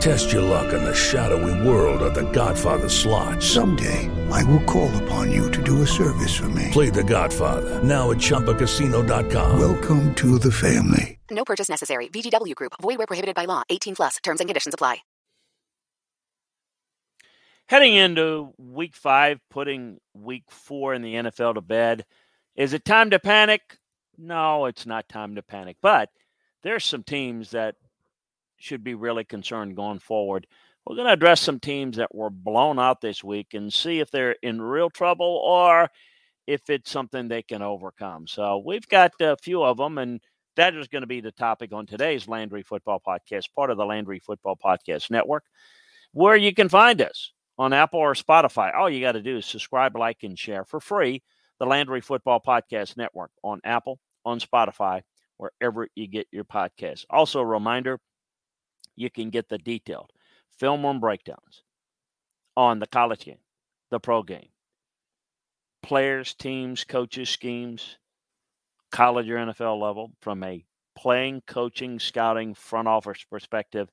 Test your luck in the shadowy world of The Godfather slot. Someday, I will call upon you to do a service for me. Play The Godfather, now at chumbacasino.com. Welcome to the family. No purchase necessary. VGW Group. Void where prohibited by law. 18+. Terms and conditions apply. Heading into Week 5, putting Week 4 in the NFL to bed. Is it time to panic? No, it's not time to panic. But there's some teams that should be really concerned going forward. We're going to address some teams that were blown out this week and see if they're in real trouble or if it's something they can overcome. So we've got a few of them, and that is going to be the topic on today's Landry Football Podcast, part of the Landry Football Podcast Network, where you can find us on Apple or Spotify. All you got to do is subscribe, like, and share for free the Landry Football Podcast Network on Apple, on Spotify, wherever you get your podcasts. Also, a reminder, you can get the detailed film room breakdowns on the college game, the pro game, players, teams, coaches, schemes, college or NFL level from a playing, coaching, scouting, front office perspective.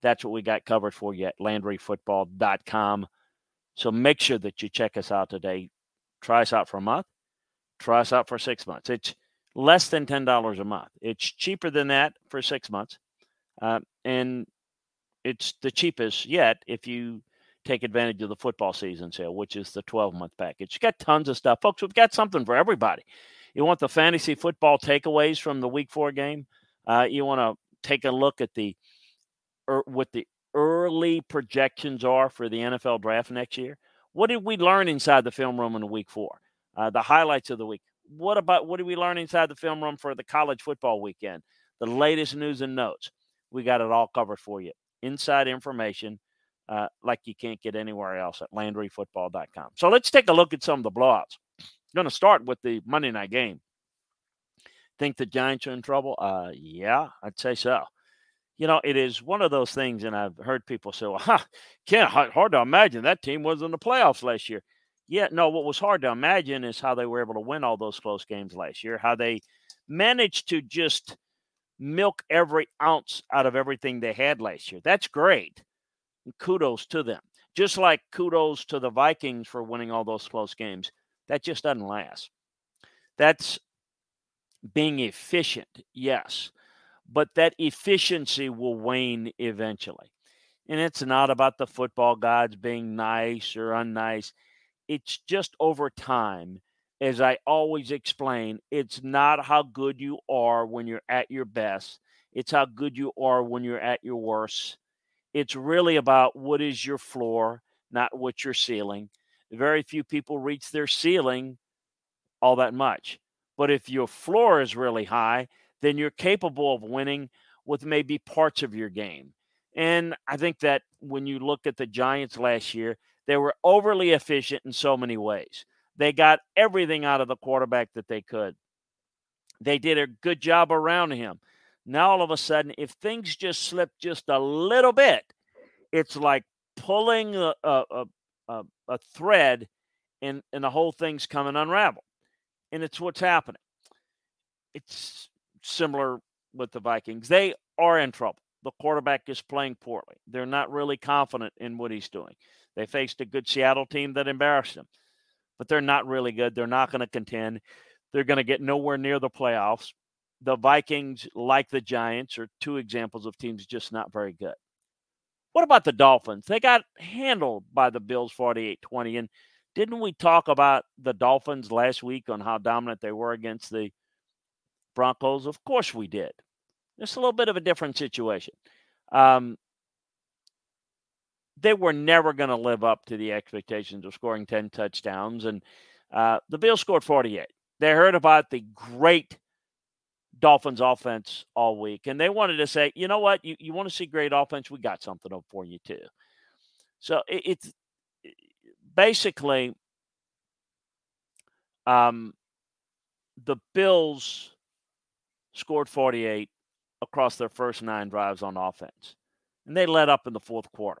That's what we got covered for you at LandryFootball.com. So make sure that you check us out today. Try us out for a month. Try us out for 6 months. It's less than $10 a month. It's cheaper than that for 6 months. And it's the cheapest yet if you take advantage of the football season sale, which is the 12-month package. You got tons of stuff. Folks, we've got something for everybody. You want the fantasy football takeaways from the Week 4 game? You want to take a look at what the early projections are for the NFL draft next year? What did we learn inside the film room in the Week 4? The highlights of the week. What did we learn inside the film room for the college football weekend? The latest news and notes. We got it all covered for you. Inside information like you can't get anywhere else at LandryFootball.com. So let's take a look at some of the blowouts. I'm going to start with the Monday night game. Think the Giants are in trouble? Yeah, I'd say so. You know, it is one of those things, and I've heard people say, well, hard to imagine that team was in the playoffs last year. Yeah, no, what was hard to imagine is how they were able to win all those close games last year, how they managed to just milk every ounce out of everything they had last year. That's great. Kudos to them. Just like kudos to the Vikings for winning all those close games. That just doesn't last. That's being efficient, yes. But that efficiency will wane eventually. And it's not about the football gods being nice or unnice. It's just over time. As I always explain, it's not how good you are when you're at your best. It's how good you are when you're at your worst. It's really about what is your floor, not what your ceiling. Very few people reach their ceiling all that much. But if your floor is really high, then you're capable of winning with maybe parts of your game. And I think that when you look at the Giants last year, they were overly efficient in so many ways. They got everything out of the quarterback that they could. They did a good job around him. Now, all of a sudden, if things just slip just a little bit, it's like pulling a thread and the whole thing's coming unraveled. And it's what's happening. It's similar with the Vikings. They are in trouble. The quarterback is playing poorly. They're not really confident in what he's doing. They faced a good Seattle team that embarrassed them. But they're not really good. They're not going to contend. They're going to get nowhere near the playoffs. The Vikings, like the Giants, are two examples of teams just not very good. What about the Dolphins? They got handled by the Bills 48-20. And didn't we talk about the Dolphins last week on how dominant they were against the Broncos, of course we did. It's a little bit of a different situation. They were never going to live up to the expectations of scoring 10 touchdowns, and the Bills scored 48. They heard about the great Dolphins offense all week, and they wanted to say, you know what, you want to see great offense? We got something up for you, too. So it's basically the Bills scored 48 across their first 9 drives on offense, and they let up in the fourth quarter.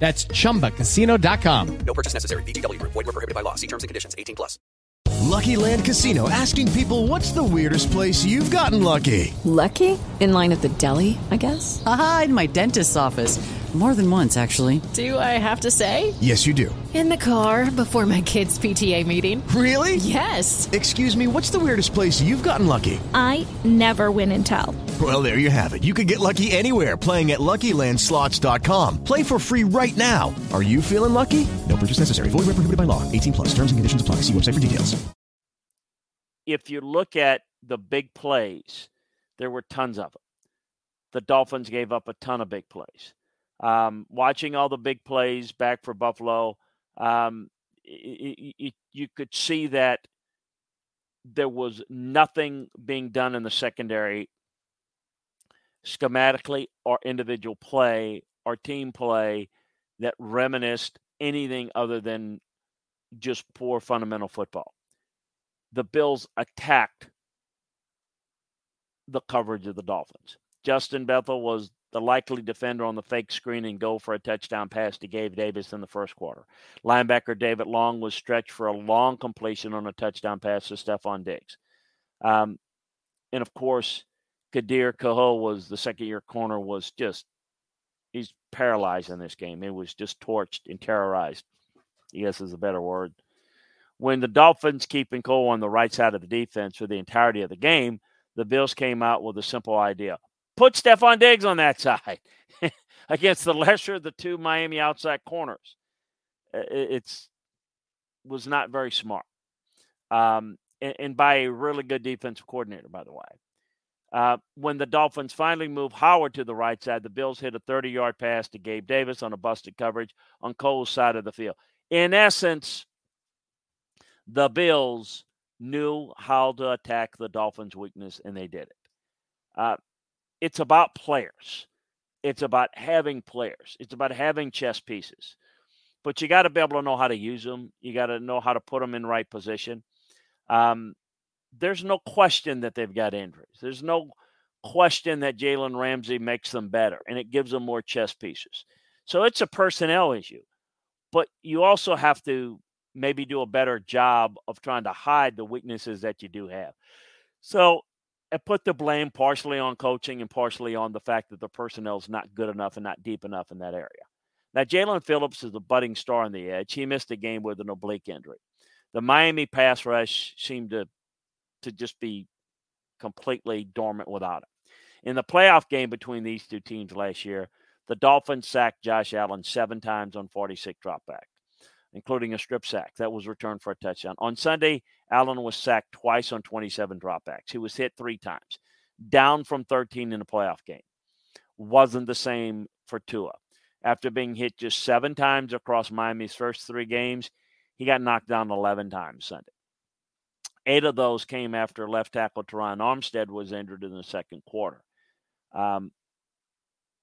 That's ChumbaCasino.com. No purchase necessary. VGW. Void where prohibited by law. See terms and conditions. 18+. Lucky Land Casino. Asking people, what's the weirdest place you've gotten lucky? Lucky? In line at the deli, I guess? Aha, in my dentist's office. More than once, actually. Do I have to say? Yes, you do. In the car before my kids' PTA meeting. Really? Yes. Excuse me, what's the weirdest place you've gotten lucky? I never win and tell. Well, there you have it. You can get lucky anywhere, playing at LuckyLandSlots.com. Play for free right now. Are you feeling lucky? No purchase necessary. Void where prohibited by law. 18+. Terms and conditions apply. See website for details. If you look at the big plays, there were tons of them. The Dolphins gave up a ton of big plays. Watching all the big plays back for Buffalo, you could see that there was nothing being done in the secondary schematically or individual play or team play that reminisced anything other than just poor fundamental football. The Bills attacked the coverage of the Dolphins. Justin Bethel was the likely defender on the fake screen and goal for a touchdown pass to Gabe Davis in the first quarter. Linebacker David Long was stretched for a long completion on a touchdown pass to Stephon Diggs. And, of course, Kadir Cahill was the second-year corner, was just – he's paralyzed in this game. He was just torched and terrorized, I guess is a better word. When the Dolphins keeping Cole on the right side of the defense for the entirety of the game, the Bills came out with a simple idea. Put Stephon Diggs on that side against the lesser of the two Miami outside corners. It was not very smart. And by a really good defensive coordinator, by the way. When the Dolphins finally moved Howard to the right side, the Bills hit a 30-yard pass to Gabe Davis on a busted coverage on Cole's side of the field. In essence, the Bills knew how to attack the Dolphins' weakness, and they did it. It's about players. It's about having players. It's about having chess pieces. But you got to be able to know how to use them. You got to know how to put them in the right position. There's no question that they've got injuries. There's no question that Jalen Ramsey makes them better, and it gives them more chess pieces. So it's a personnel issue. But you also have to maybe do a better job of trying to hide the weaknesses that you do have. So I put the blame partially on coaching and partially on the fact that the personnel is not good enough and not deep enough in that area. Now, Jalen Phillips is the budding star on the edge. He missed the game with an oblique injury. The Miami pass rush seemed to just be completely dormant without him. In the playoff game between these two teams last year, the Dolphins sacked Josh Allen 7 times on 46 dropbacks, including a strip sack that was returned for a touchdown. On Sunday, Allen was sacked twice on 27 dropbacks. He was hit 3 times, down from 13 in the playoff game. Wasn't the same for Tua. After being hit just 7 times across Miami's first 3 games, he got knocked down 11 times Sunday. 8 of those came after left tackle Teron Armstead was injured in the second quarter.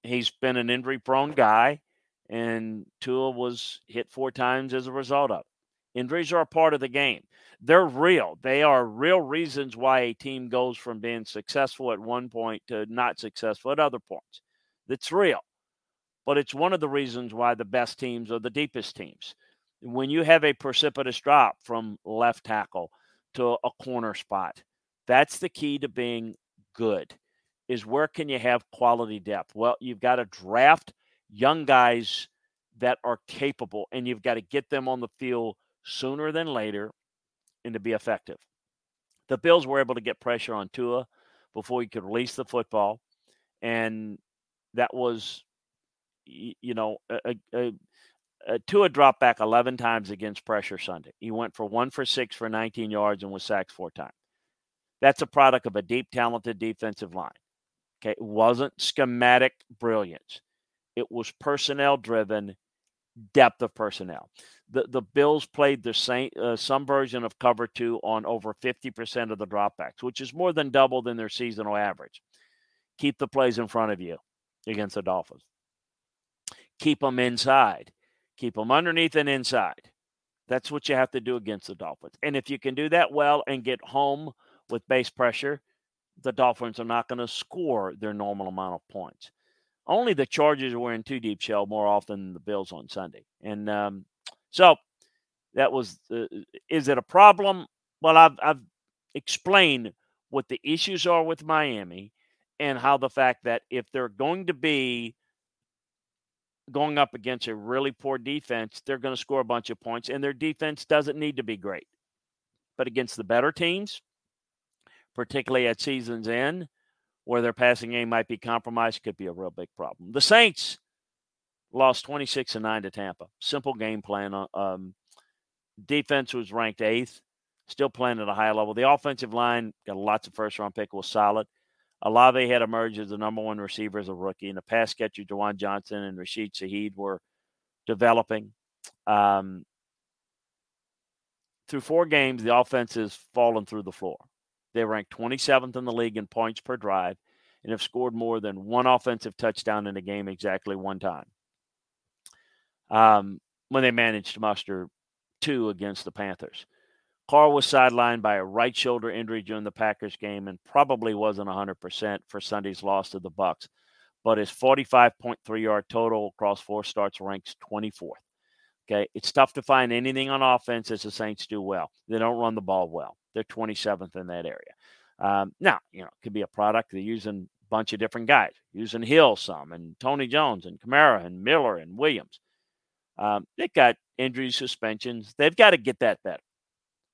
He's been an injury-prone guy, and Tua was hit 4 times as a result of it. Injuries are a part of the game. They're real. They are real reasons why a team goes from being successful at one point to not successful at other points. That's real. But it's one of the reasons why the best teams are the deepest teams. When you have a precipitous drop from left tackle to a corner spot, that's the key to being good. is where can you have quality depth? Well, you've got to draft young guys that are capable, and you've got to get them on the field sooner than later and to be effective. The Bills were able to get pressure on Tua before he could release the football, and that was, you know, Tua dropped back 11 times against pressure Sunday. He went for 1 for 6 for 19 yards and was sacked 4 times. That's a product of a deep, talented defensive line. Okay, it wasn't schematic brilliance. It was personnel-driven, depth of personnel. The Bills played the same some version of cover 2 on over 50% of the dropbacks, which is more than double than their seasonal average. Keep the plays in front of you against the Dolphins. Keep them inside. Keep them underneath and inside. That's what you have to do against the Dolphins. And if you can do that well and get home with base pressure, the Dolphins are not going to score their normal amount of points. Only the Chargers were in too deep shell more often than the Bills on Sunday. And so that was, is it a problem? Well, I've explained what the issues are with Miami and how the fact that if they're going to be going up against a really poor defense, they're going to score a bunch of points, and their defense doesn't need to be great. But against the better teams, particularly at season's end, where their passing game might be compromised, could be a real big problem. The Saints lost 26-9 to Tampa. Simple game plan. Defense was ranked 8th, still playing at a high level. The offensive line got lots of first-round pick, was solid. Alave had emerged as the number 1 receiver as a rookie, and the pass catcher, Jawan Johnson, and Rashid Saheed were developing. Through 4 games, the offense has fallen through the floor. They ranked 27th in the league in points per drive and have scored more than 1 offensive touchdown in a game exactly 1 time. When they managed to muster 2 against the Panthers. Carr was sidelined by a right shoulder injury during the Packers game and probably wasn't 100% for Sunday's loss to the Bucs, but his 45.3-yard total across 4 starts ranks 24th. Okay, it's tough to find anything on offense as the Saints do well. They don't run the ball well. They're 27th in that area. Now, you know, it could be a product. They're using a bunch of different guys, using Hill some and Tony Jones and Kamara and Miller and Williams. They've got injuries, suspensions. They've got to get that better.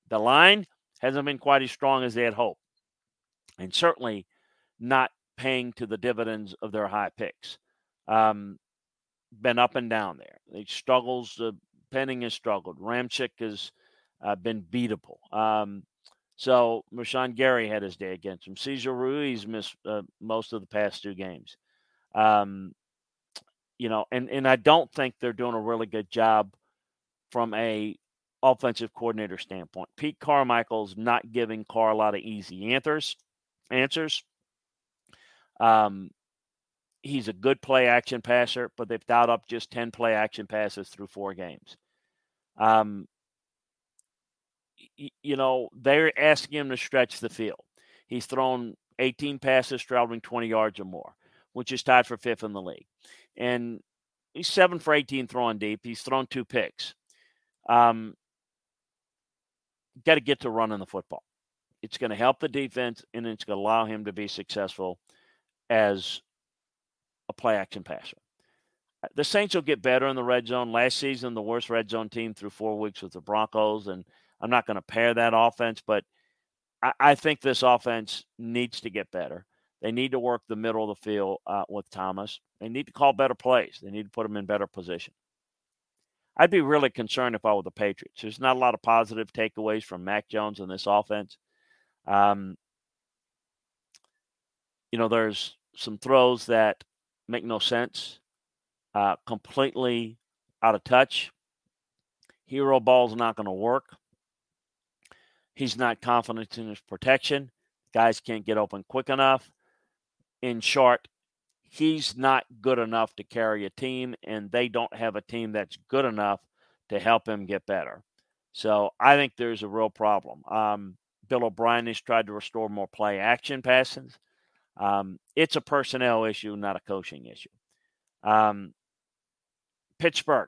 The line hasn't been quite as strong as they had hoped, and certainly not paying to the dividends of their high picks. Been up and down there. They struggles. Penning has struggled. Ramczyk has been beatable. So Rashawn Gary had his day against him. Cesar Ruiz missed most of the past 2 games. You know, and I don't think they're doing a really good job from a offensive coordinator standpoint. Pete Carmichael's not giving Carr a lot of easy answers. He's a good play-action passer, but they've dialed up just 10 play-action passes through 4 games. You know, they're asking him to stretch the field. He's thrown 18 passes, traveling 20 yards or more, which is tied for 5th in the league. And he's 7 for 18 throwing deep. He's thrown 2 picks. Got to get to running the football. It's going to help the defense, and it's going to allow him to be successful as a play-action passer. The Saints will get better in the red zone. Last season, the worst red zone team through 4 weeks was the Broncos, and I'm not going to pair that offense, but I think this offense needs to get better. They need to work the middle of the field with Thomas. They need to call better plays. They need to put him in better position. I'd be really concerned if I were the Patriots. There's not a lot of positive takeaways from Mac Jones in this offense. You know, there's some throws that make no sense, completely out of touch. Hero ball's not going to work. He's not confident in his protection. Guys can't get open quick enough. In short, he's not good enough to carry a team, and they don't have a team that's good enough to help him get better. So I think there's a real problem. Bill O'Brien has tried to restore more play-action passes. It's a personnel issue, not a coaching issue. Pittsburgh.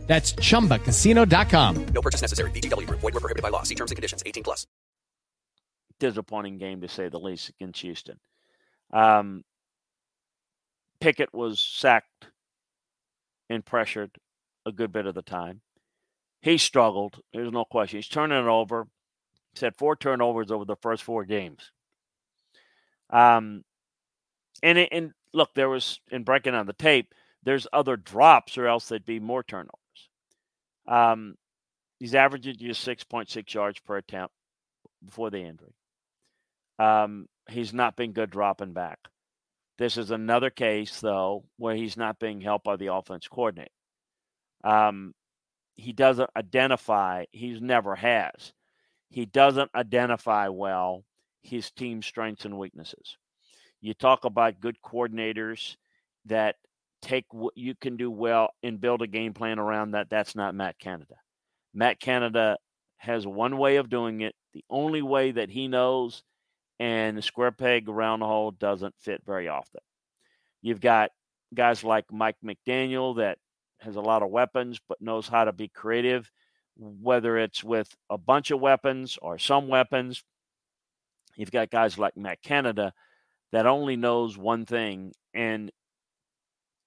That's ChumbaCasino.com. No purchase necessary. VGW. Void where prohibited by law. See terms and conditions. 18 plus. Disappointing game to say the least against Houston. Pickett was sacked and pressured a good bit of the time. He struggled. There's no question. He's turning it over. He's had 4 turnovers over the first 4 games. And look, there was, in breaking on the tape, there's other drops or else there'd be more turnovers. He's averaging just 6.6 yards per attempt before the injury. He's not been good dropping back. This is another case, though, where he's not being helped by the offense coordinator. He doesn't identify. He's never has. He doesn't identify well his team's strengths and weaknesses. You talk about good coordinators that take what you can do well and build a game plan around that. That's not Matt Canada. Matt Canada has one way of doing it, the only way that he knows, and the square peg around the hole doesn't fit very often. You've got guys like Mike McDaniel that has a lot of weapons but knows how to be creative, whether it's with a bunch of weapons or some weapons. You've got guys like Matt Canada that only knows one thing, and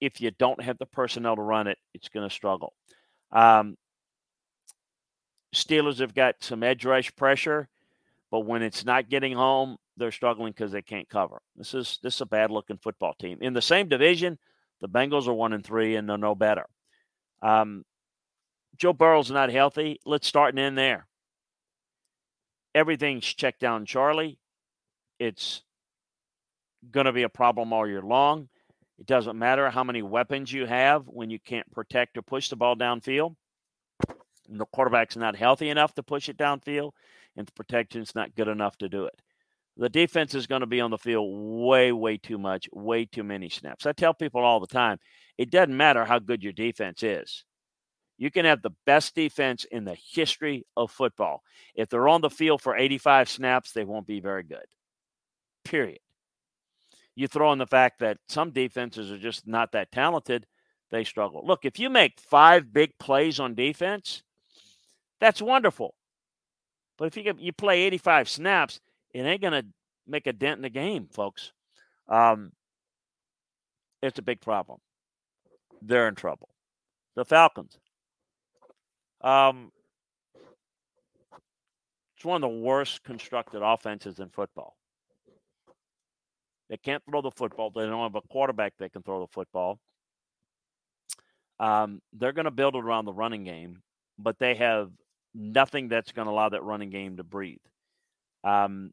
if you don't have the personnel to run it, it's going to struggle. Steelers have got some edge rush pressure, but when it's not getting home, they're struggling because they can't cover. This is a bad-looking football team. In the same division, the Bengals are 1-3, and they're no better. Joe Burrow's not healthy. Let's start and end there. Everything's checked down, Charlie. It's going to be a problem all year long. It doesn't matter how many weapons you have when you can't protect or push the ball downfield. And the quarterback's not healthy enough to push it downfield, and the protection's not good enough to do it. The defense is going to be on the field way, way too much, way too many snaps. I tell people all the time, it doesn't matter how good your defense is. You can have the best defense in the history of football. If they're on the field for 85 snaps, they won't be very good, period. You throw in the fact that some defenses are just not that talented. They struggle. Look, if you make 5 big plays on defense, that's wonderful. But if you play 85 snaps, it ain't going to make a dent in the game, folks. It's a big problem. They're in trouble. The Falcons. It's one of the worst constructed offenses in football. They can't throw the football. They don't have a quarterback that can throw the football. They're going to build it around the running game, but they have nothing that's going to allow that running game to breathe. It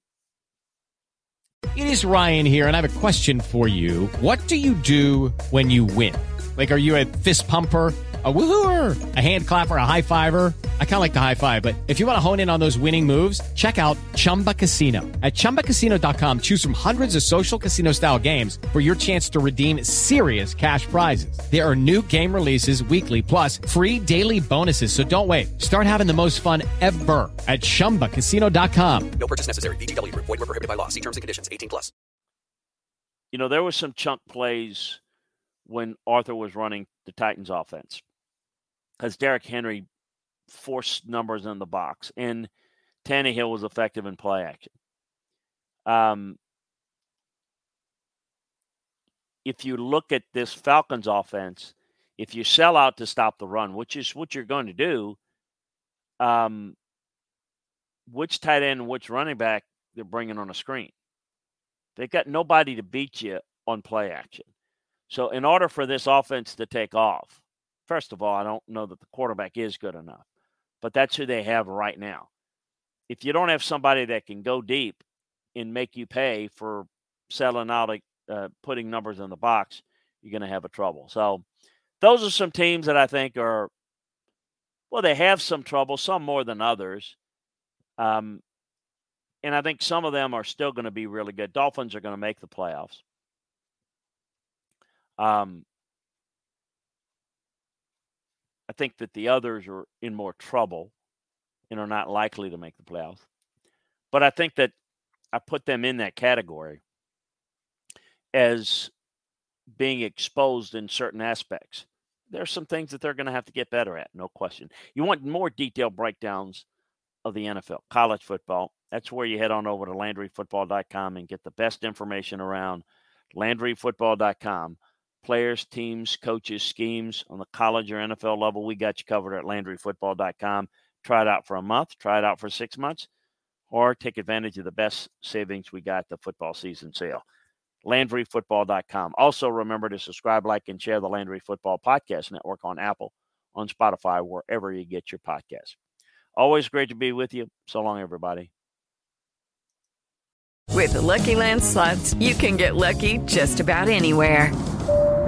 is Ryan here, and I have a question for you. What do you do when you win? Like, are you a fist pumper? A woohooer, a hand clapper, a high fiver. I kind of like the high five, but if you want to hone in on those winning moves, check out Chumba Casino. At chumbacasino.com, choose from hundreds of social casino style games for your chance to redeem serious cash prizes. There are new game releases weekly, plus free daily bonuses. So don't wait. Start having the most fun ever at chumbacasino.com. No purchase necessary. VGW. Void where prohibited by law. See terms and conditions. 18 plus. You know, there were some chunk plays when Arthur was running the Titans offense, because Derrick Henry forced numbers in the box, and Tannehill was effective in play action. If you look at this Falcons offense, if you sell out to stop the run, which is what you're going to do, which tight end and which running back they're bringing on a screen? They've got nobody to beat you on play action. So in order for this offense to take off, first of all, I don't know that the quarterback is good enough, but that's who they have right now. If you don't have somebody that can go deep and make you pay for selling out, putting numbers in the box, you're going to have a trouble. So those are some teams that I think are, well, they have some trouble, some more than others. And I think some of them are still going to be really good. Dolphins are going to make the playoffs. I think that the others are in more trouble and are not likely to make the playoffs. But I think that I put them in that category as being exposed in certain aspects. There are some things that they're going to have to get better at, no question. You want more detailed breakdowns of the NFL, college football. That's where you head on over to LandryFootball.com and get the best information around LandryFootball.com. Players, teams, coaches, schemes on the college or NFL level, we got you covered at LandryFootball.com. Try it out for a month, try it out for 6 months, or take advantage of the best savings we got the football season sale. LandryFootball.com. Also remember to subscribe, like, and share the Landry Football Podcast Network on Apple, on Spotify, wherever you get your podcasts. Always great to be with you. So long, everybody. With the Lucky Land Slots, you can get lucky just about anywhere.